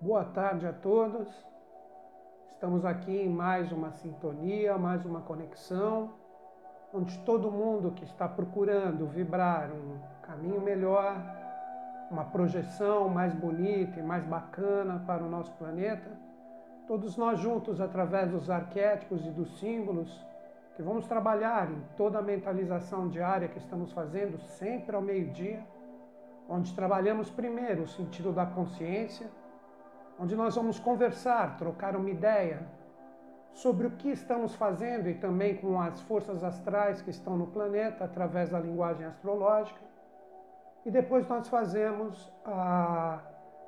Boa tarde a todos. Estamos aqui em mais uma sintonia, mais uma conexão, onde todo mundo que está procurando vibrar um caminho melhor, uma projeção mais bonita e mais bacana para o nosso planeta, todos nós juntos, através dos arquétipos e dos símbolos, que vamos trabalhar em toda a mentalização diária que estamos fazendo, sempre ao meio-dia, onde trabalhamos primeiro o sentido da consciência, onde nós vamos conversar, trocar uma ideia sobre o que estamos fazendo e também com as forças astrais que estão no planeta através da linguagem astrológica. E depois nós fazemos a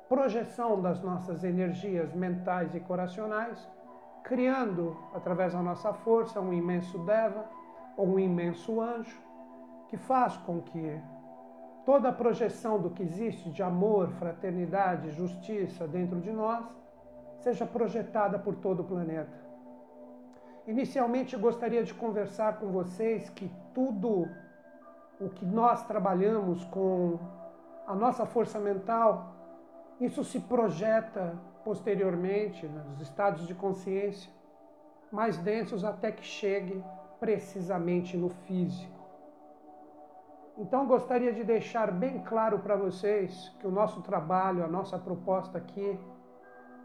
projeção das nossas energias mentais e coracionais, criando, através da nossa força, um imenso Deva ou um imenso anjo, que faz com que toda a projeção do que existe de amor, fraternidade, justiça dentro de nós, seja projetada por todo o planeta. Inicialmente, eu gostaria de conversar com vocês que tudo o que nós trabalhamos com a nossa força mental, isso se projeta posteriormente nos estados de consciência mais densos até que chegue precisamente no físico. Então, gostaria de deixar bem claro para vocês que o nosso trabalho, a nossa proposta aqui,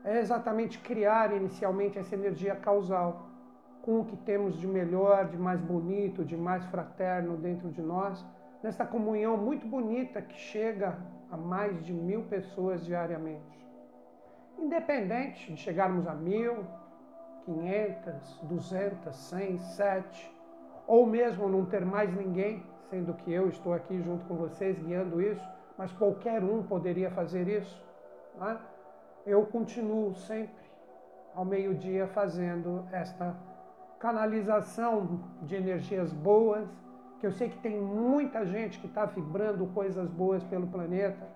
é exatamente criar inicialmente essa energia causal com o que temos de melhor, de mais bonito, de mais fraterno dentro de nós, nesta comunhão muito bonita que chega a mais de 1.000 pessoas diariamente. Independente de chegarmos a 1.000, 500, 200, 100, 7, ou mesmo não ter mais ninguém, sendo que eu estou aqui junto com vocês guiando isso, mas qualquer um poderia fazer isso, né? Eu continuo sempre ao meio-dia fazendo esta canalização de energias boas, que eu sei que tem muita gente que está vibrando coisas boas pelo planeta,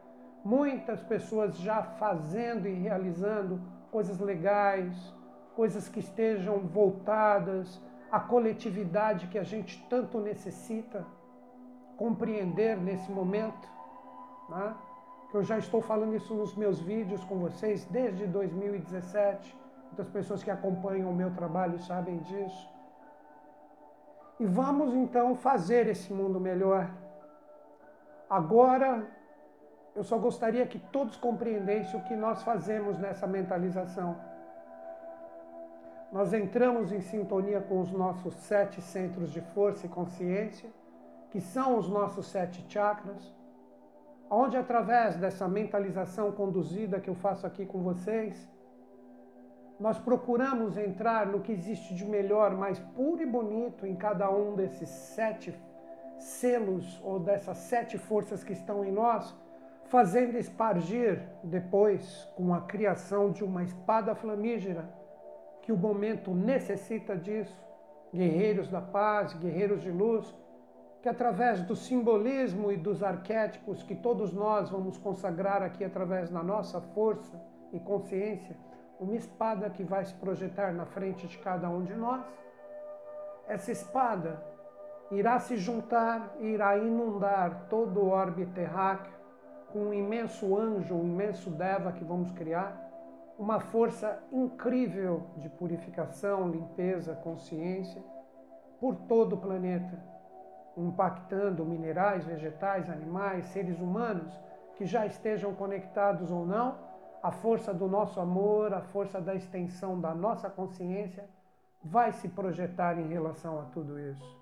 muitas pessoas já fazendo e realizando coisas legais, coisas que estejam voltadas à coletividade que a gente tanto necessita compreender nesse momento, né? Eu já estou falando isso nos meus vídeos com vocês desde 2017, muitas pessoas que acompanham o meu trabalho sabem disso. E vamos então fazer esse mundo melhor. Agora, eu só gostaria que todos compreendessem o que nós fazemos nessa mentalização. Nós entramos em sintonia com os nossos 7 centros de força e consciência, que são os nossos 7 chakras, onde através dessa mentalização conduzida que eu faço aqui com vocês, nós procuramos entrar no que existe de melhor, mais puro e bonito em cada um desses 7 selos ou dessas 7 forças que estão em nós, fazendo espargir depois com a criação de uma espada flamígera, que o momento necessita disso, guerreiros da paz, guerreiros de luz, que através do simbolismo e dos arquétipos que todos nós vamos consagrar aqui através da nossa força e consciência, uma espada que vai se projetar na frente de cada um de nós, essa espada irá se juntar e irá inundar todo o orbe terráqueo com um imenso anjo, um imenso Deva que vamos criar, uma força incrível de purificação, limpeza, consciência, por todo o planeta, impactando minerais, vegetais, animais, seres humanos que já estejam conectados ou não, a força do nosso amor, a força da extensão da nossa consciência vai se projetar em relação a tudo isso.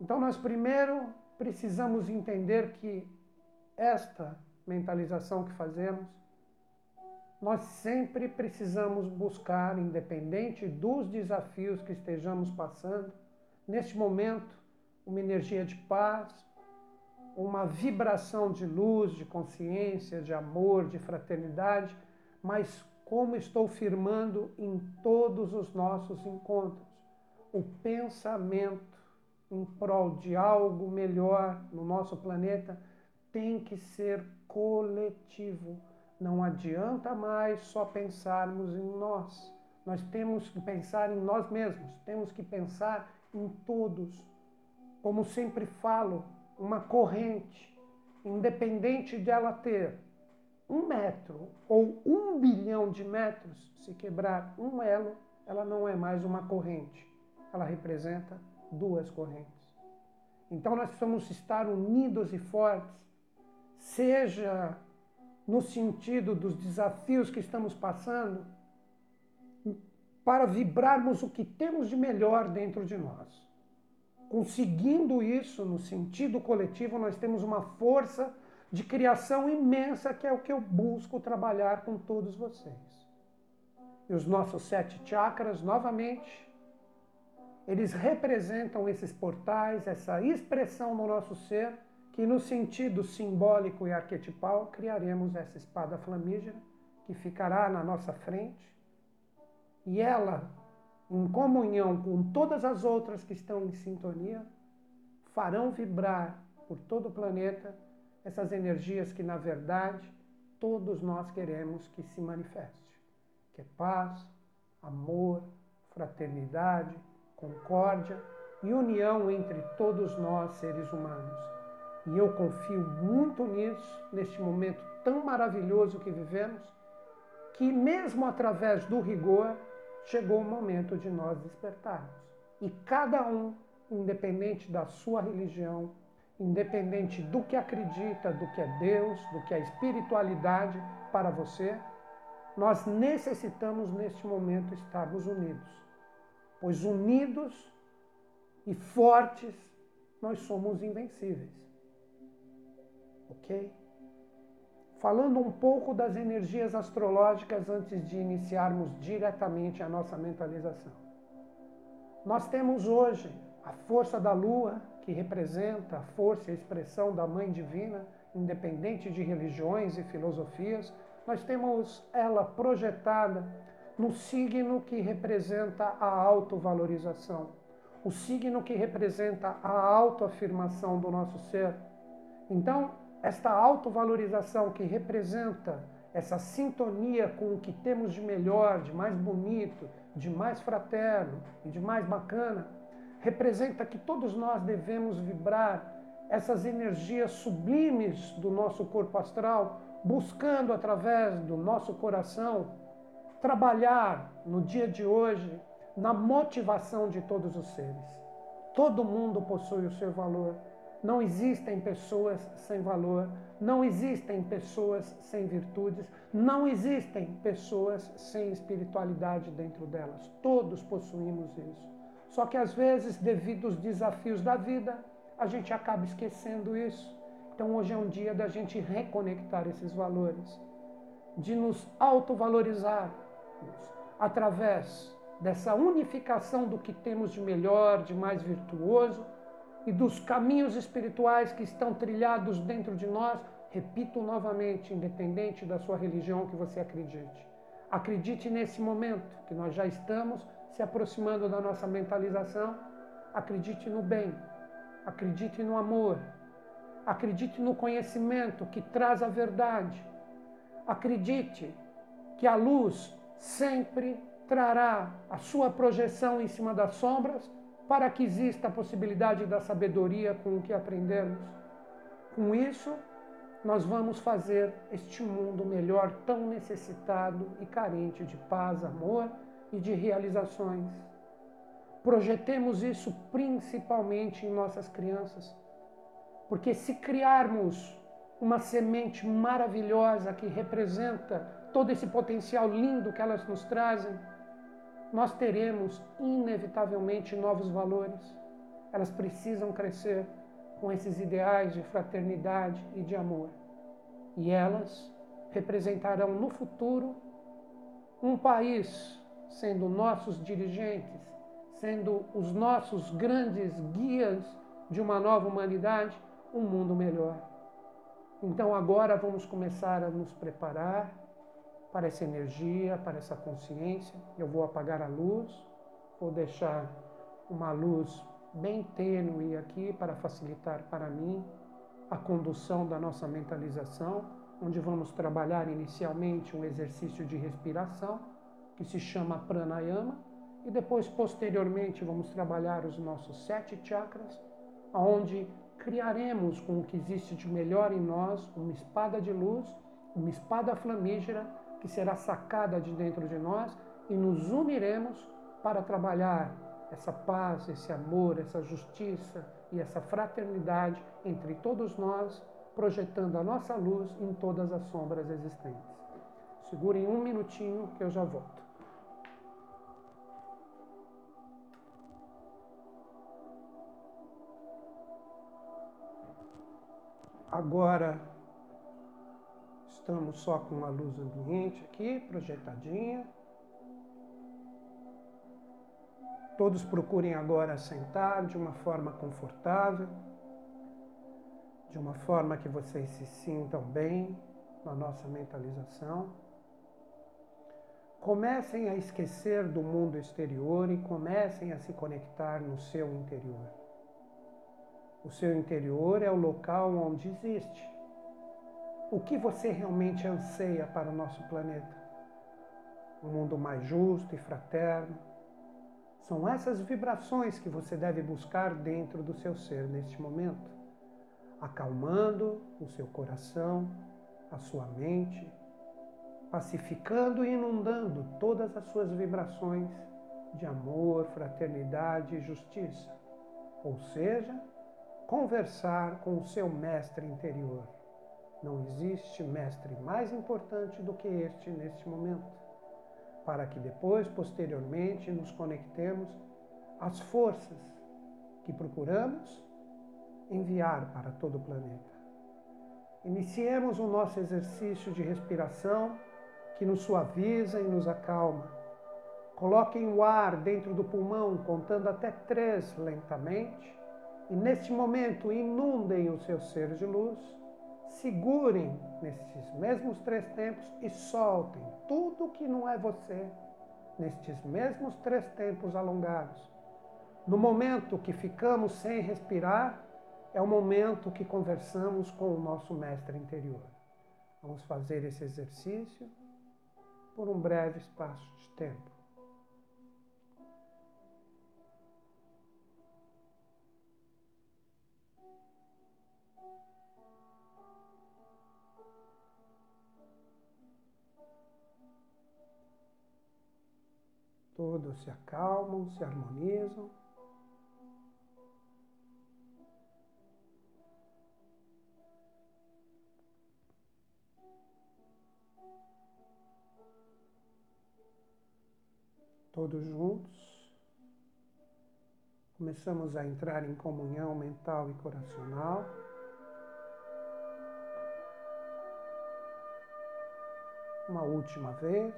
Então nós primeiro precisamos entender que esta mentalização que fazemos, nós sempre precisamos buscar, independente dos desafios que estejamos passando, neste momento, uma energia de paz, uma vibração de luz, de consciência, de amor, de fraternidade, mas como estou firmando em todos os nossos encontros, o pensamento em prol de algo melhor no nosso planeta tem que ser coletivo. Não adianta mais só pensarmos em nós. Nós temos que pensar em nós mesmos, temos que pensar em todos. Como sempre falo, uma corrente, independente dela ter um metro ou 1 bilhão de metros, se quebrar um elo, ela não é mais uma corrente. Ela representa 2 correntes. Então nós precisamos estar unidos e fortes, seja no sentido dos desafios que estamos passando, para vibrarmos o que temos de melhor dentro de nós. Conseguindo isso no sentido coletivo, nós temos uma força de criação imensa, que é o que eu busco trabalhar com todos vocês. E os nossos 7 chakras, novamente, eles representam esses portais, essa expressão do nosso ser, que no sentido simbólico e arquetipal, criaremos essa espada flamígera, que ficará na nossa frente, e ela, em comunhão com todas as outras que estão em sintonia, farão vibrar por todo o planeta essas energias que, na verdade, todos nós queremos que se manifeste, que é paz, amor, fraternidade, concórdia e união entre todos nós, seres humanos. E eu confio muito nisso, neste momento tão maravilhoso que vivemos, que mesmo através do rigor, chegou o momento de nós despertarmos. E cada um, independente da sua religião, independente do que acredita, do que é Deus, do que é espiritualidade para você, nós necessitamos neste momento estarmos unidos. Pois unidos e fortes, nós somos invencíveis. Ok? Falando um pouco das energias astrológicas antes de iniciarmos diretamente a nossa mentalização. Nós temos hoje a força da Lua, que representa a força e a expressão da Mãe Divina, independente de religiões e filosofias. Nós temos ela projetada no signo que representa a autovalorização, o signo que representa a autoafirmação do nosso ser. Então, esta autovalorização que representa essa sintonia com o que temos de melhor, de mais bonito, de mais fraterno e de mais bacana, representa que todos nós devemos vibrar essas energias sublimes do nosso corpo astral, buscando através do nosso coração trabalhar no dia de hoje na motivação de todos os seres. Todo mundo possui o seu valor. Não existem pessoas sem valor, não existem pessoas sem virtudes, não existem pessoas sem espiritualidade dentro delas. Todos possuímos isso. Só que às vezes, devido aos desafios da vida, a gente acaba esquecendo isso. Então hoje é um dia da gente reconectar esses valores, de nos autovalorizar através dessa unificação do que temos de melhor, de mais virtuoso, e dos caminhos espirituais que estão trilhados dentro de nós. Repito novamente, independente da sua religião que você acredite. Acredite nesse momento que nós já estamos se aproximando da nossa mentalização. Acredite no bem, acredite no amor, acredite no conhecimento que traz a verdade. Acredite que a luz sempre trará a sua projeção em cima das sombras, para que exista a possibilidade da sabedoria com o que aprendemos. Com isso, nós vamos fazer este mundo melhor, tão necessitado e carente de paz, amor e de realizações. Projetemos isso principalmente em nossas crianças, porque se criarmos uma semente maravilhosa que representa todo esse potencial lindo que elas nos trazem, nós teremos, inevitavelmente, novos valores. Elas precisam crescer com esses ideais de fraternidade e de amor. E elas representarão no futuro um país, sendo nossos dirigentes, sendo os nossos grandes guias de uma nova humanidade, um mundo melhor. Então agora vamos começar a nos preparar para essa energia, para essa consciência. Eu vou apagar a luz, vou deixar uma luz bem tênue aqui para facilitar para mim a condução da nossa mentalização, onde vamos trabalhar inicialmente um exercício de respiração, que se chama pranayama, e depois, posteriormente, vamos trabalhar os nossos 7 chakras, onde criaremos com o que existe de melhor em nós uma espada de luz, uma espada flamígera que será sacada de dentro de nós e nos uniremos para trabalhar essa paz, esse amor, essa justiça e essa fraternidade entre todos nós, projetando a nossa luz em todas as sombras existentes. Segurem um minutinho que eu já volto. Agora estamos só com a luz ambiente aqui, projetadinha. Todos procurem agora sentar de uma forma confortável, de uma forma que vocês se sintam bem na nossa mentalização. Comecem a esquecer do mundo exterior e comecem a se conectar no seu interior. O seu interior é o local onde existe o que você realmente anseia para o nosso planeta. Um mundo mais justo e fraterno. São essas vibrações que você deve buscar dentro do seu ser neste momento, acalmando o seu coração, a sua mente, pacificando e inundando todas as suas vibrações de amor, fraternidade e justiça, ou seja, conversar com o seu mestre interior. Não existe mestre mais importante do que este neste momento, para que depois, posteriormente, nos conectemos às forças que procuramos enviar para todo o planeta. Iniciemos o nosso exercício de respiração que nos suaviza e nos acalma. Coloquem o ar dentro do pulmão, contando até 3 lentamente. E neste momento inundem o seu ser de luz, segurem nestes mesmos 3 tempos e soltem tudo que não é você, nestes mesmos 3 tempos alongados. No momento que ficamos sem respirar, é o momento que conversamos com o nosso mestre interior. Vamos fazer esse exercício por um breve espaço de tempo. Todos se acalmam, se harmonizam. Todos juntos, começamos a entrar em comunhão mental e coracional. Uma última vez.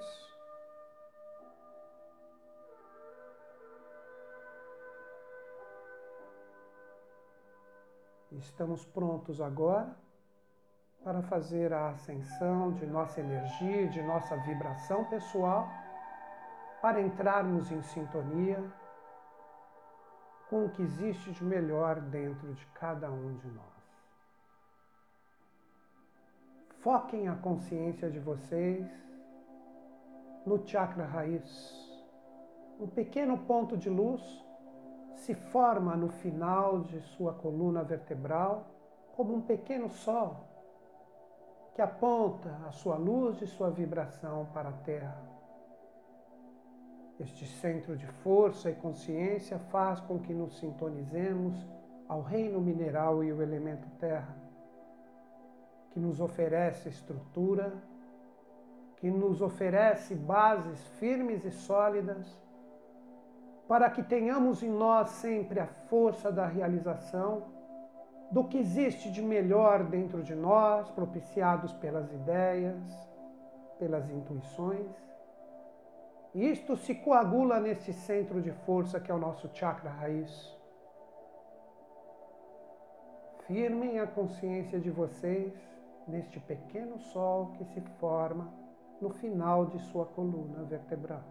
Estamos prontos agora para fazer a ascensão de nossa energia, de nossa vibração pessoal, para entrarmos em sintonia com o que existe de melhor dentro de cada um de nós. Foquem a consciência de vocês no chakra raiz. Um pequeno ponto de luz se forma no final de sua coluna vertebral como um pequeno sol que aponta a sua luz e sua vibração para a Terra. Este centro de força e consciência faz com que nos sintonizemos ao reino mineral e o elemento Terra, que nos oferece estrutura, que nos oferece bases firmes e sólidas, para que tenhamos em nós sempre a força da realização do que existe de melhor dentro de nós, propiciados pelas ideias, pelas intuições. Isto se coagula nesse centro de força que é o nosso chakra raiz. Firmem a consciência de vocês neste pequeno sol que se forma no final de sua coluna vertebral.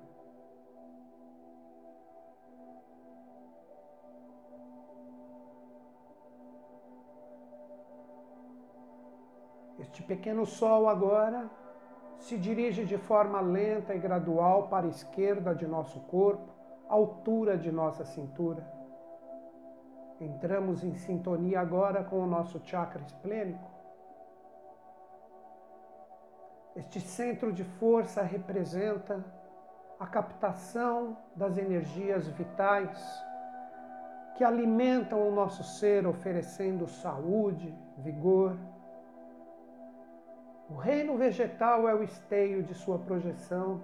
Este pequeno sol agora se dirige de forma lenta e gradual para a esquerda de nosso corpo, à altura de nossa cintura. Entramos em sintonia agora com o nosso chakra esplênico. Este centro de força representa a captação das energias vitais que alimentam o nosso ser, oferecendo saúde, vigor. O reino vegetal é o esteio de sua projeção,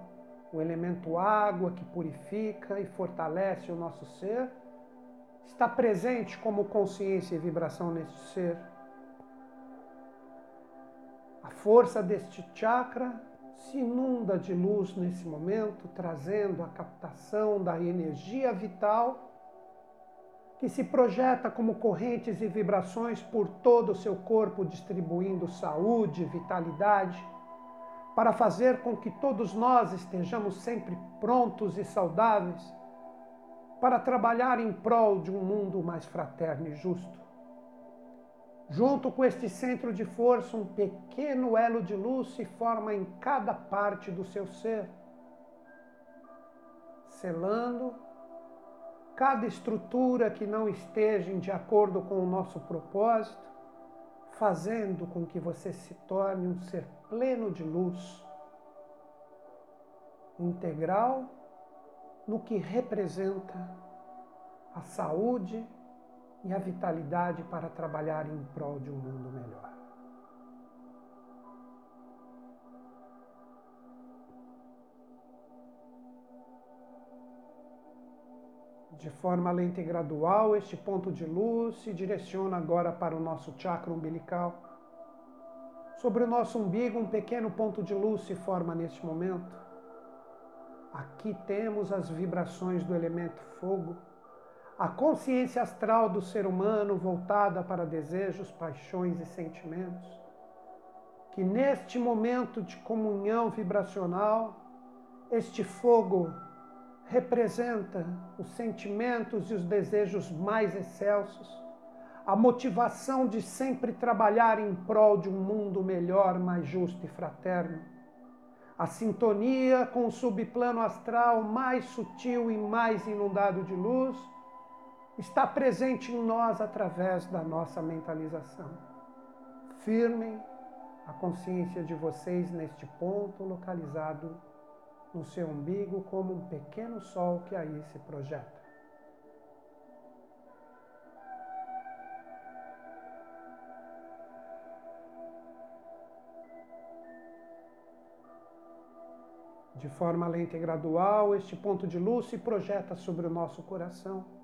o elemento água que purifica e fortalece o nosso ser, está presente como consciência e vibração neste ser. A força deste chakra se inunda de luz nesse momento, trazendo a captação da energia vital que se projeta como correntes e vibrações por todo o seu corpo, distribuindo saúde, vitalidade, para fazer com que todos nós estejamos sempre prontos e saudáveis para trabalhar em prol de um mundo mais fraterno e justo. Junto com este centro de força, um pequeno elo de luz se forma em cada parte do seu ser, selando cada estrutura que não esteja de acordo com o nosso propósito, fazendo com que você se torne um ser pleno de luz, integral no que representa a saúde e a vitalidade para trabalhar em prol de um mundo melhor. De forma lenta e gradual, este ponto de luz se direciona agora para o nosso chakra umbilical. Sobre o nosso umbigo, um pequeno ponto de luz se forma neste momento. Aqui temos as vibrações do elemento fogo, a consciência astral do ser humano voltada para desejos, paixões e sentimentos, que neste momento de comunhão vibracional, este fogo representa os sentimentos e os desejos mais excelsos, a motivação de sempre trabalhar em prol de um mundo melhor, mais justo e fraterno, a sintonia com o subplano astral mais sutil e mais inundado de luz está presente em nós através da nossa mentalização. Firmem a consciência de vocês neste ponto localizado no seu umbigo como um pequeno sol que aí se projeta. De forma lenta e gradual, este ponto de luz se projeta sobre o nosso coração.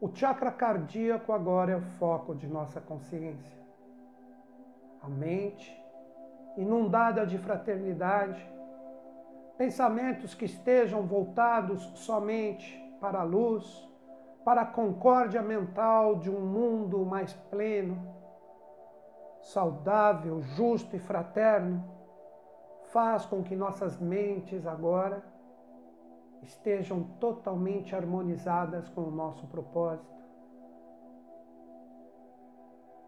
O chakra cardíaco agora é o foco de nossa consciência. A mente, inundada de fraternidade, pensamentos que estejam voltados somente para a luz, para a concórdia mental de um mundo mais pleno, saudável, justo e fraterno, faz com que nossas mentes agora estejam totalmente harmonizadas com o nosso propósito.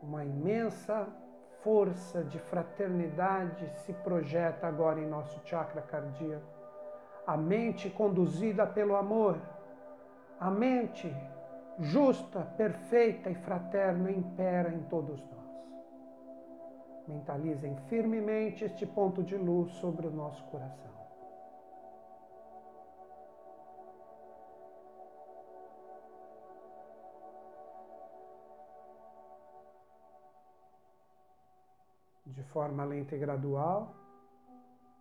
Uma imensa força de fraternidade se projeta agora em nosso chakra cardíaco. A mente conduzida pelo amor, a mente justa, perfeita e fraterna impera em todos nós. Mentalizem firmemente este ponto de luz sobre o nosso coração. De forma lenta e gradual,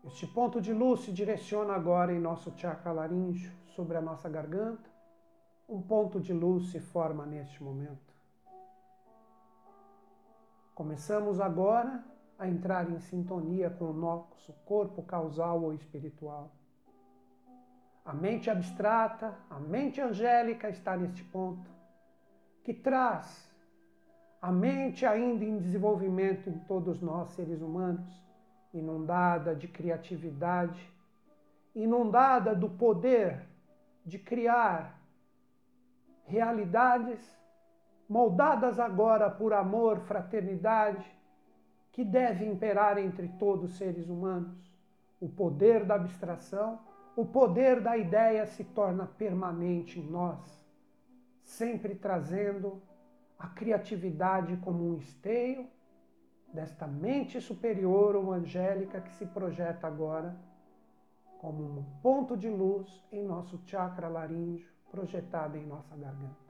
este ponto de luz se direciona agora em nosso chakra laríngeo, sobre a nossa garganta. Um ponto de luz se forma neste momento. Começamos agora a entrar em sintonia com o nosso corpo causal ou espiritual. A mente abstrata, a mente angélica está neste ponto, que traz a mente ainda em desenvolvimento em todos nós, seres humanos, inundada de criatividade, inundada do poder de criar realidades moldadas agora por amor, fraternidade, que deve imperar entre todos os seres humanos. O poder da abstração, o poder da ideia se torna permanente em nós, sempre trazendo a criatividade como um esteio desta mente superior ou angélica que se projeta agora como um ponto de luz em nosso chakra laríngeo, projetado em nossa garganta.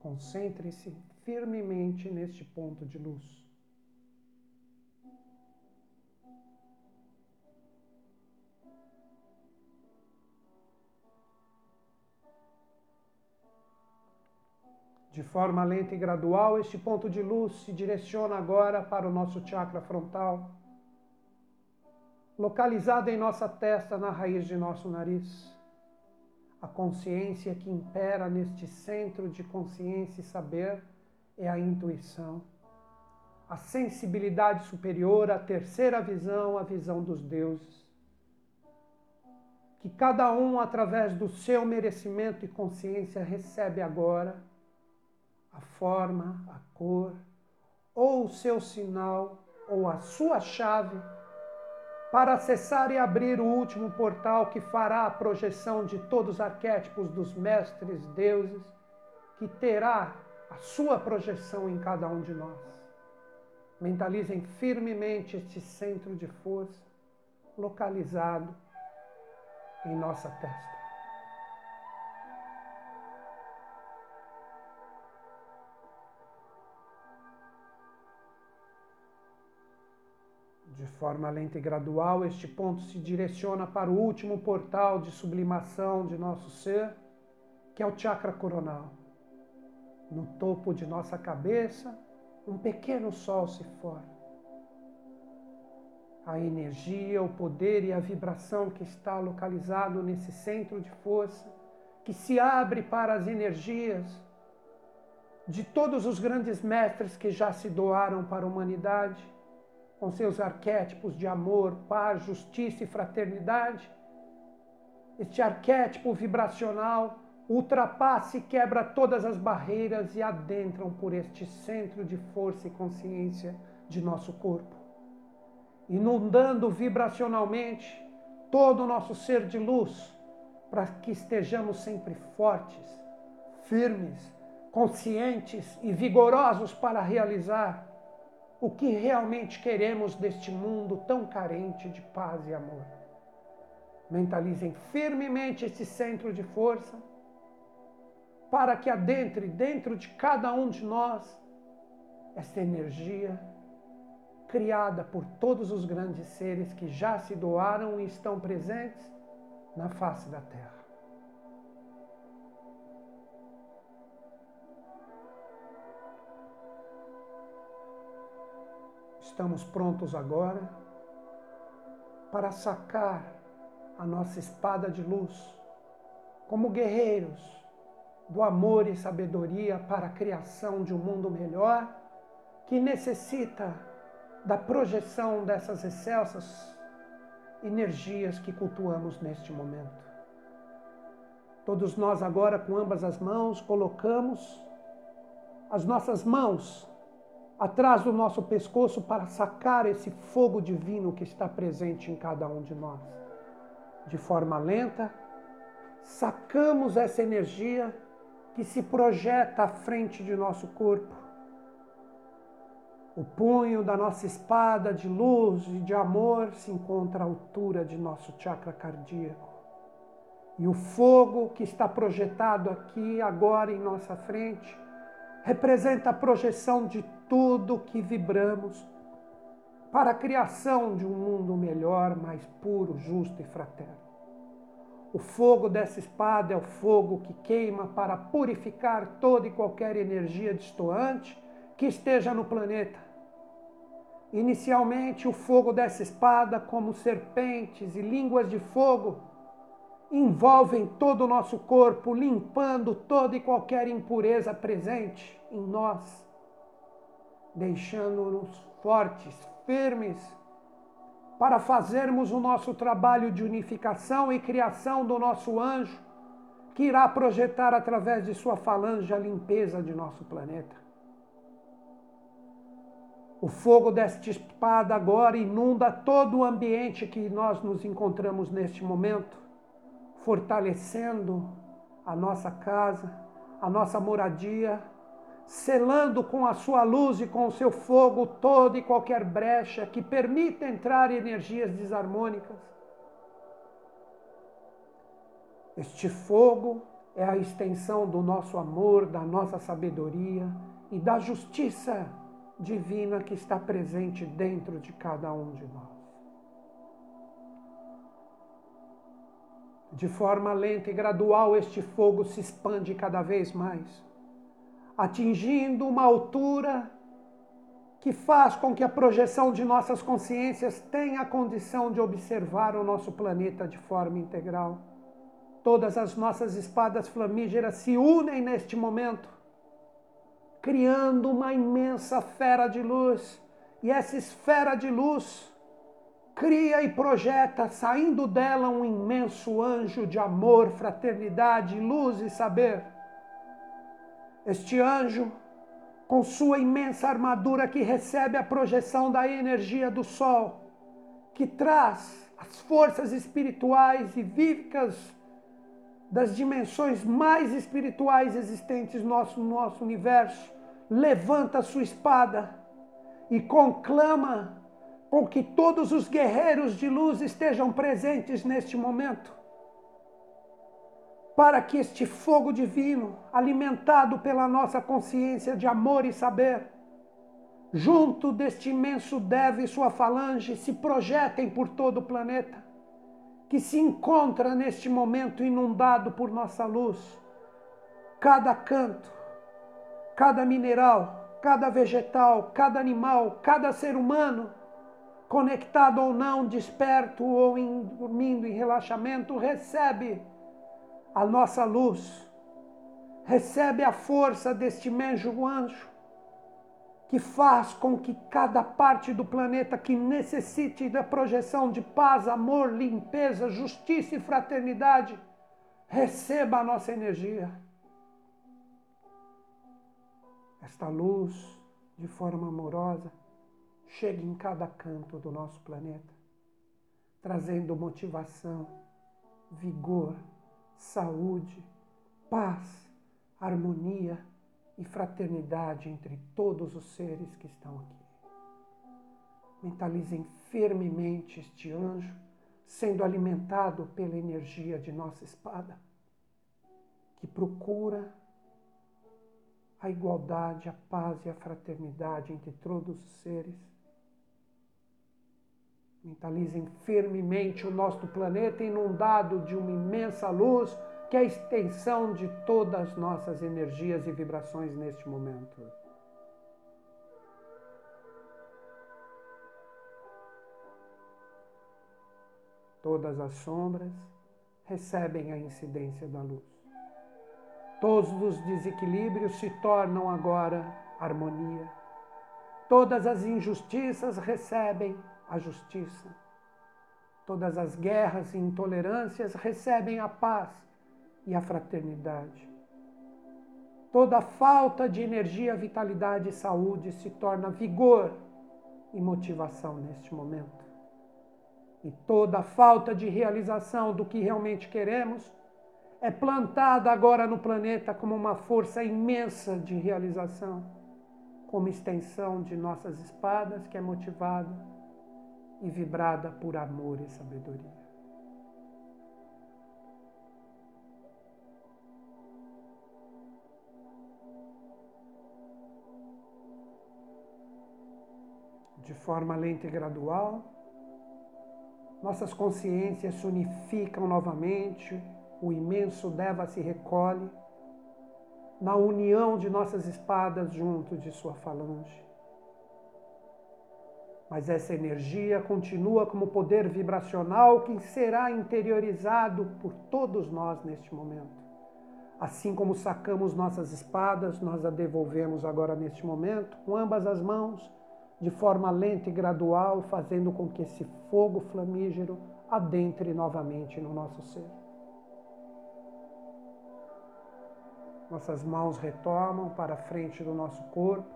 Concentre-se firmemente neste ponto de luz. De forma lenta e gradual, este ponto de luz se direciona agora para o nosso chakra frontal, localizado em nossa testa, na raiz de nosso nariz. A consciência que impera neste centro de consciência e saber é a intuição, a sensibilidade superior, a terceira visão, a visão dos deuses, que cada um, através do seu merecimento e consciência, recebe agora a forma, a cor, ou o seu sinal, ou a sua chave, para acessar e abrir o último portal que fará a projeção de todos os arquétipos dos mestres, deuses, que terá a sua projeção em cada um de nós. Mentalizem firmemente este centro de força localizado em nossa testa. De forma lenta e gradual, este ponto se direciona para o último portal de sublimação de nosso ser, que é o chakra coronal. No topo de nossa cabeça, um pequeno sol se forma. A energia, o poder e a vibração que está localizado nesse centro de força, que se abre para as energias de todos os grandes mestres que já se doaram para a humanidade, com seus arquétipos de amor, paz, justiça e fraternidade, este arquétipo vibracional ultrapassa e quebra todas as barreiras e adentram por este centro de força e consciência de nosso corpo, inundando vibracionalmente todo o nosso ser de luz, para que estejamos sempre fortes, firmes, conscientes e vigorosos para realizar o que realmente queremos deste mundo tão carente de paz e amor. Mentalizem firmemente este centro de força para que adentre dentro de cada um de nós esta energia criada por todos os grandes seres que já se doaram e estão presentes na face da Terra. Estamos prontos agora para sacar a nossa espada de luz como guerreiros do amor e sabedoria para a criação de um mundo melhor, que necessita da projeção dessas excelsas energias que cultuamos neste momento. Todos nós agora, com ambas as mãos, colocamos as nossas mãos atrás do nosso pescoço para sacar esse fogo divino que está presente em cada um de nós. De forma lenta, sacamos essa energia que se projeta à frente de nosso corpo. O punho da nossa espada de luz e de amor se encontra à altura de nosso chakra cardíaco. E o fogo que está projetado aqui agora em nossa frente representa a projeção de tudo que vibramos para a criação de um mundo melhor, mais puro, justo e fraterno. O fogo dessa espada é o fogo que queima para purificar toda e qualquer energia destoante que esteja no planeta. Inicialmente, o fogo dessa espada, como serpentes e línguas de fogo, envolvem todo o nosso corpo, limpando toda e qualquer impureza presente em nós, deixando-nos fortes, firmes, para fazermos o nosso trabalho de unificação e criação do nosso anjo, que irá projetar através de sua falange a limpeza de nosso planeta. O fogo desta espada agora inunda todo o ambiente que nós nos encontramos neste momento, fortalecendo a nossa casa, a nossa moradia, selando com a sua luz e com o seu fogo toda e qualquer brecha que permita entrar energias desarmônicas. Este fogo é a extensão do nosso amor, da nossa sabedoria e da justiça divina que está presente dentro de cada um de nós. De forma lenta e gradual, este fogo se expande cada vez mais, atingindo uma altura que faz com que a projeção de nossas consciências tenha a condição de observar o nosso planeta de forma integral. Todas as nossas espadas flamígeras se unem neste momento, criando uma imensa esfera de luz. E essa esfera de luz cria e projeta, saindo dela, um imenso anjo de amor, fraternidade, luz e saber. Este anjo, com sua imensa armadura que recebe a projeção da energia do sol, que traz as forças espirituais e vívicas das dimensões mais espirituais existentes no nosso universo, levanta sua espada e conclama com que todos os guerreiros de luz estejam presentes neste momento, para que este fogo divino, alimentado pela nossa consciência de amor e saber, junto deste imenso Deva e sua falange, se projetem por todo o planeta, que se encontra neste momento inundado por nossa luz. Cada canto, cada mineral, cada vegetal, cada animal, cada ser humano, conectado ou não, desperto ou dormindo em relaxamento, recebe a nossa luz, recebe a força deste imenso anjo, que faz com que cada parte do planeta que necessite da projeção de paz, amor, limpeza, justiça e fraternidade, receba a nossa energia. Esta luz, de forma amorosa, chega em cada canto do nosso planeta, trazendo motivação, vigor, saúde, paz, harmonia e fraternidade entre todos os seres que estão aqui. Mentalizem firmemente este anjo sendo alimentado pela energia de nossa espada, que procura a igualdade, a paz e a fraternidade entre todos os seres. Mentalizem firmemente o nosso planeta inundado de uma imensa luz, que é a extensão de todas as nossas energias e vibrações neste momento. Todas as sombras recebem a incidência da luz. Todos os desequilíbrios se tornam agora harmonia. Todas as injustiças recebem a justiça. Todas as guerras e intolerâncias recebem a paz e a fraternidade. Toda falta de energia, vitalidade e saúde se torna vigor e motivação neste momento. E toda falta de realização do que realmente queremos é plantada agora no planeta como uma força imensa de realização, como extensão de nossas espadas, que é motivada e vibrada por amor e sabedoria. De forma lenta e gradual, nossas consciências se unificam novamente, o imenso Deva se recolhe na união de nossas espadas junto de sua falange. Mas essa energia continua como poder vibracional que será interiorizado por todos nós neste momento. Assim como sacamos nossas espadas, nós a devolvemos agora neste momento com ambas as mãos, de forma lenta e gradual, fazendo com que esse fogo flamígero adentre novamente no nosso ser. Nossas mãos retomam para a frente do nosso corpo.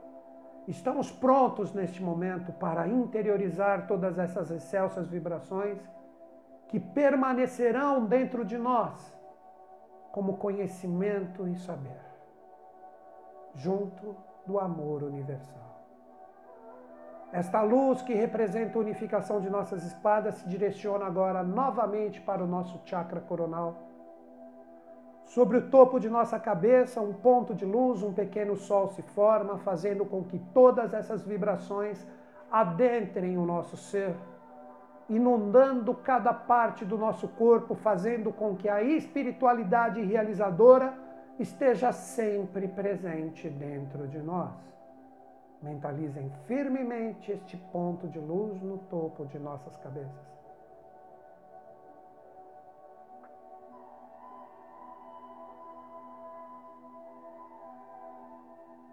Estamos prontos neste momento para interiorizar todas essas excelsas vibrações que permanecerão dentro de nós como conhecimento e saber. junto do amor universal. Esta luz que representa a unificação de nossas espadas se direciona agora novamente para o nosso chakra coronal. Sobre o topo de nossa cabeça, um ponto de luz, um pequeno sol se forma, fazendo com que todas essas vibrações adentrem o nosso ser, inundando cada parte do nosso corpo, fazendo com que a espiritualidade realizadora esteja sempre presente dentro de nós. Mentalizem firmemente este ponto de luz no topo de nossas cabeças.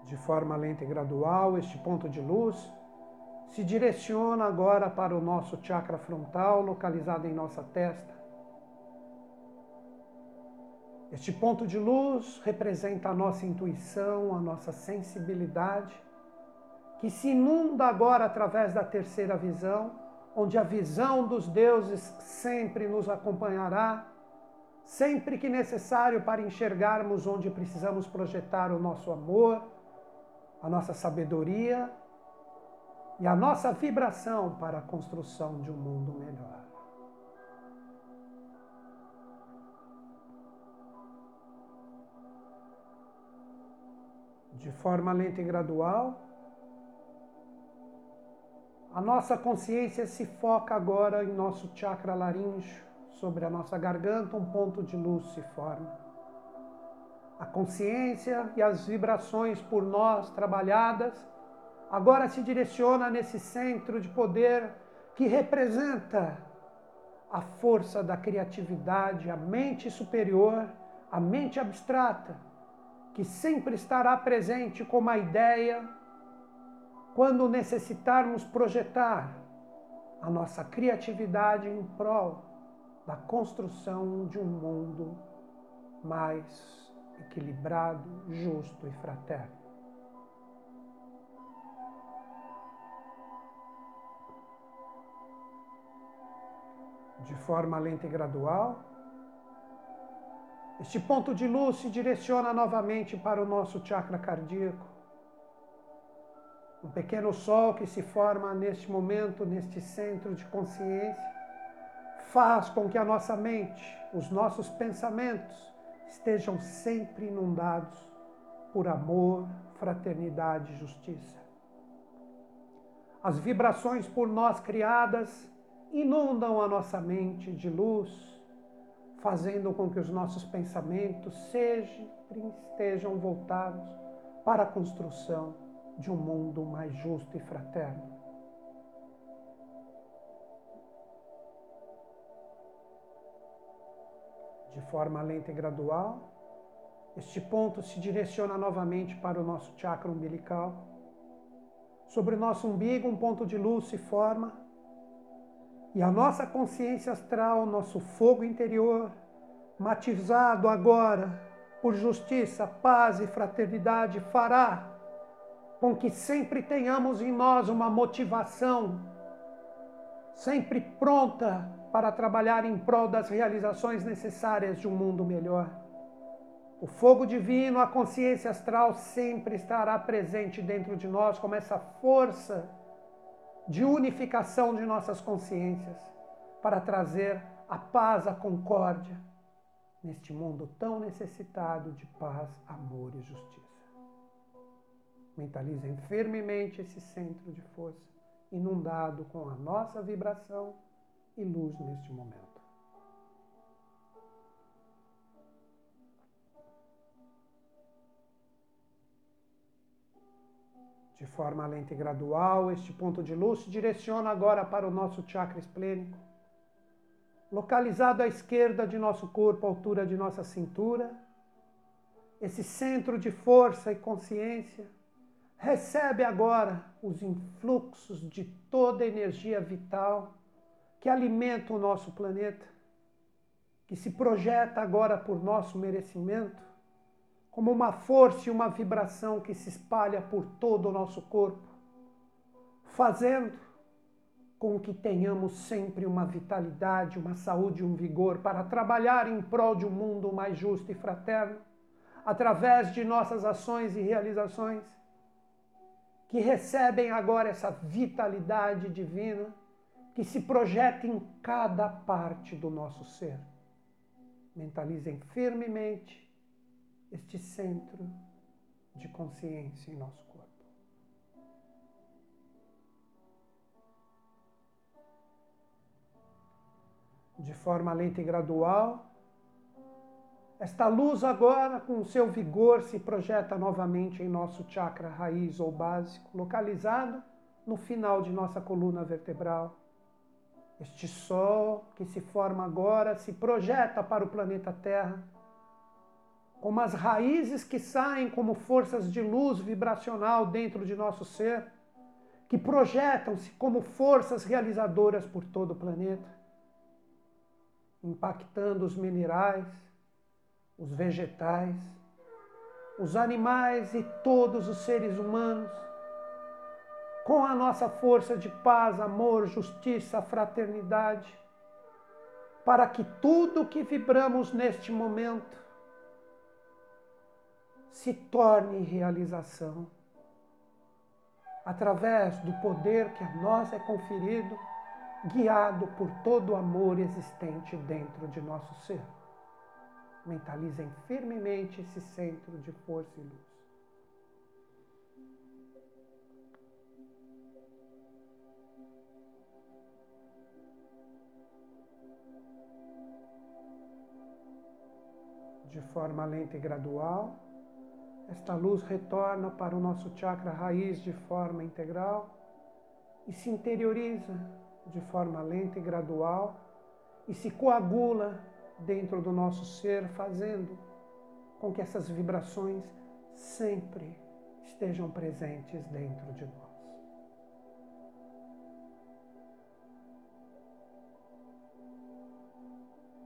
De forma lenta e gradual, este ponto de luz se direciona agora para o nosso chakra frontal, localizado em nossa testa. Este ponto de luz representa a nossa intuição, a nossa sensibilidade, que se inunda agora através da terceira visão, onde a visão dos deuses sempre nos acompanhará, sempre que necessário para enxergarmos onde precisamos projetar o nosso amor, a nossa sabedoria e a nossa vibração para a construção de um mundo melhor. De forma lenta e gradual, a nossa consciência se foca agora em nosso chakra laríngeo. Sobre a nossa garganta, um ponto de luz se forma. A consciência e as vibrações por nós trabalhadas agora se direciona nesse centro de poder que representa a força da criatividade, a mente superior, a mente abstrata, que sempre estará presente como a ideia quando necessitarmos projetar a nossa criatividade em prol da construção de um mundo mais equilibrado, justo e fraterno. De forma lenta e gradual, este ponto de luz se direciona novamente para o nosso chakra cardíaco. Um pequeno sol que se forma neste momento, neste centro de consciência, faz com que a nossa mente, os nossos pensamentos, estejam sempre inundados por amor, fraternidade e justiça. As vibrações por nós criadas inundam a nossa mente de luz, fazendo com que os nossos pensamentos sempre estejam voltados para a construção de um mundo mais justo e fraterno. De forma lenta e gradual, este ponto se direciona novamente para o nosso chakra umbilical. Sobre o nosso umbigo, um ponto de luz se forma e a nossa consciência astral, nosso fogo interior, matizado agora por justiça, paz e fraternidade, fará com que sempre tenhamos em nós uma motivação, sempre pronta para trabalhar em prol das realizações necessárias de um mundo melhor. O fogo divino, a consciência astral, sempre estará presente dentro de nós como essa força de unificação de nossas consciências para trazer a paz, a concórdia, neste mundo tão necessitado de paz, amor e justiça. Mentalizem firmemente esse centro de força, inundado com a nossa vibração e luz neste momento. De forma lenta e gradual, este ponto de luz se direciona agora para o nosso chakra esplênico, localizado à esquerda de nosso corpo, à altura de nossa cintura. Esse centro de força e consciência recebe agora os influxos de toda a energia vital que alimenta o nosso planeta, que se projeta agora por nosso merecimento, como uma força e uma vibração que se espalha por todo o nosso corpo, fazendo com que tenhamos sempre uma vitalidade, uma saúde e um vigor para trabalhar em prol de um mundo mais justo e fraterno, através de nossas ações e realizações, que recebem agora essa vitalidade divina, que se projeta em cada parte do nosso ser. Mentalizem firmemente este centro de consciência em nosso corpo. De forma lenta e gradual, esta luz agora, com seu vigor, se projeta novamente em nosso chakra raiz ou básico, localizado no final de nossa coluna vertebral. Este sol que se forma agora se projeta para o planeta Terra, como as raízes que saem como forças de luz vibracional dentro de nosso ser, que projetam-se como forças realizadoras por todo o planeta, impactando os minerais, os vegetais, os animais e todos os seres humanos, com a nossa força de paz, amor, justiça, fraternidade, para que tudo que vibramos neste momento se torne realização, através do poder que a nós é conferido, guiado por todo o amor existente dentro de nosso ser. Mentalizem firmemente esse centro de força e luz. De forma lenta e gradual, esta luz retorna para o nosso chakra raiz de forma integral e se interioriza de forma lenta e gradual e se coagula dentro do nosso ser, fazendo com que essas vibrações sempre estejam presentes dentro de nós.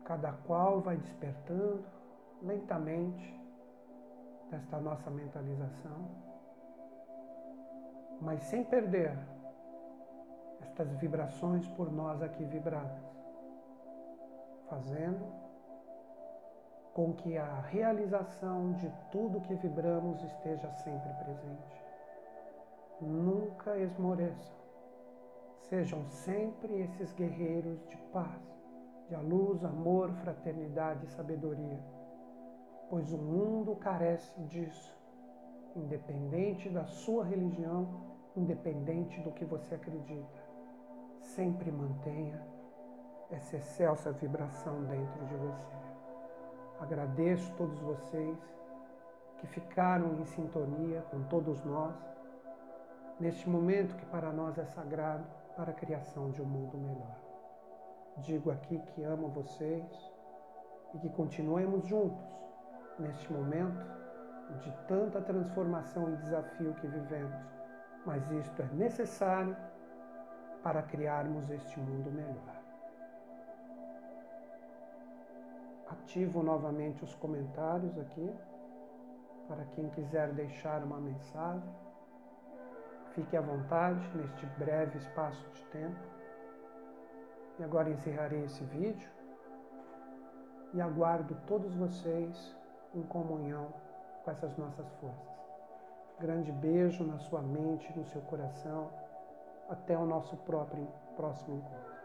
Cada qual vai despertando lentamente desta nossa mentalização, mas sem perder estas vibrações por nós aqui vibradas, fazendo com que a realização de tudo que vibramos esteja sempre presente. Nunca esmoreçam. Sejam sempre esses guerreiros de paz, de luz, amor, fraternidade e sabedoria, pois o mundo carece disso, independente da sua religião, independente do que você acredita. Sempre mantenha essa excelsa vibração dentro de você. Agradeço todos vocês que ficaram em sintonia com todos nós, neste momento que para nós é sagrado para a criação de um mundo melhor. Digo aqui que amo vocês e que continuemos juntos neste momento de tanta transformação e desafio que vivemos, mas isto é necessário para criarmos este mundo melhor. Ativo novamente os comentários aqui, para quem quiser deixar uma mensagem, fique à vontade neste breve espaço de tempo. E agora encerrarei esse vídeo e aguardo todos vocês em comunhão com essas nossas forças. Grande beijo na sua mente, no seu coração. Até o nosso próximo encontro.